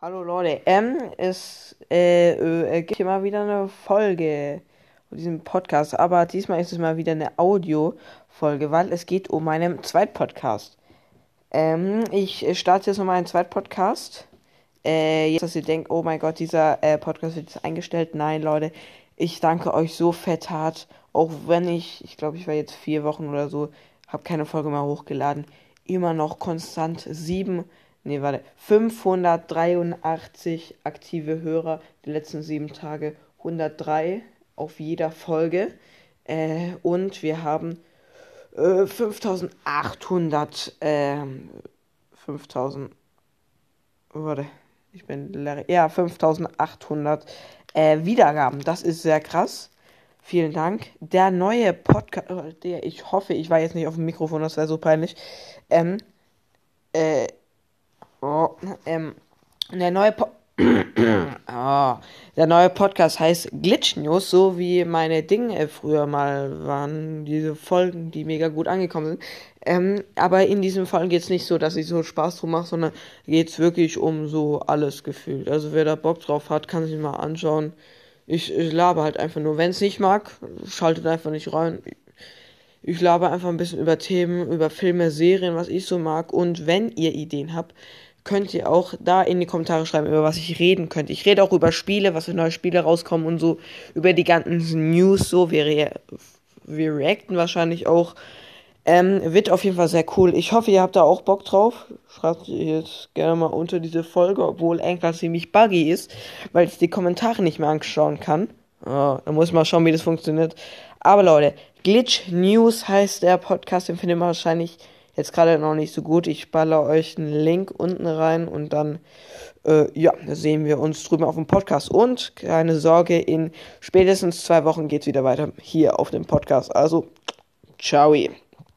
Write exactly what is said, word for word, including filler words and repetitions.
Hallo Leute, ähm, es äh, äh, gibt hier mal wieder eine Folge von diesem Podcast, aber diesmal ist es mal wieder eine Audio-Folge, weil es geht um meinen Zweitpodcast. Ähm, ich starte jetzt nochmal einen Zweitpodcast. Äh, jetzt, dass ihr denkt, oh mein Gott, dieser äh, Podcast wird jetzt eingestellt. Nein, Leute, ich danke euch so fett hart, auch wenn ich, ich glaube, ich war jetzt vier Wochen oder so, habe keine Folge mehr hochgeladen, immer noch konstant sieben Nee, warte. fünfhundertdreiundachtzig aktive Hörer die letzten sieben Tage. hundertdrei auf jeder Folge. Äh, und wir haben äh, fünftausendachthundert Äh, fünftausend Warte. Ich bin. Ja, fünftausendachthundert äh, Wiedergaben. Das ist sehr krass. Vielen Dank. Der neue Podcast. Der, ich hoffe, ich war jetzt nicht auf dem Mikrofon, das wäre so peinlich. Ähm. Äh. Oh, ähm, der neue, po- oh, der neue Podcast heißt Glitch News, so wie meine Dinge früher mal waren, diese Folgen, die mega gut angekommen sind. Ähm, aber in diesem Fall geht's nicht so, dass ich so Spaß drum mache, sondern geht's wirklich um so alles gefühlt. Also wer da Bock drauf hat, kann sich mal anschauen. Ich, ich laber halt einfach nur. Wenn's nicht mag, schaltet einfach nicht rein. Ich laber einfach ein bisschen über Themen, über Filme, Serien, was ich so mag. Und wenn ihr Ideen habt, könnt ihr auch da in die Kommentare schreiben, über was ich reden könnte. Ich rede auch über Spiele, was für neue Spiele rauskommen und so. Über die ganzen News, so. Wir, re- wir reacten wahrscheinlich auch. Ähm, wird auf jeden Fall sehr cool. Ich hoffe, ihr habt da auch Bock drauf. Schreibt jetzt gerne mal unter diese Folge, obwohl irgendwas ziemlich buggy ist, weil ich die Kommentare nicht mehr anschauen kann. Oh, da muss ich mal schauen, wie das funktioniert. Aber Leute, Glitch News heißt der Podcast, den findet man wahrscheinlich jetzt gerade noch nicht so gut. Ich baller euch einen Link unten rein und dann äh, ja, sehen wir uns drüben auf dem Podcast. Und keine Sorge, in spätestens zwei Wochen geht's wieder weiter hier auf dem Podcast. Also, ciao.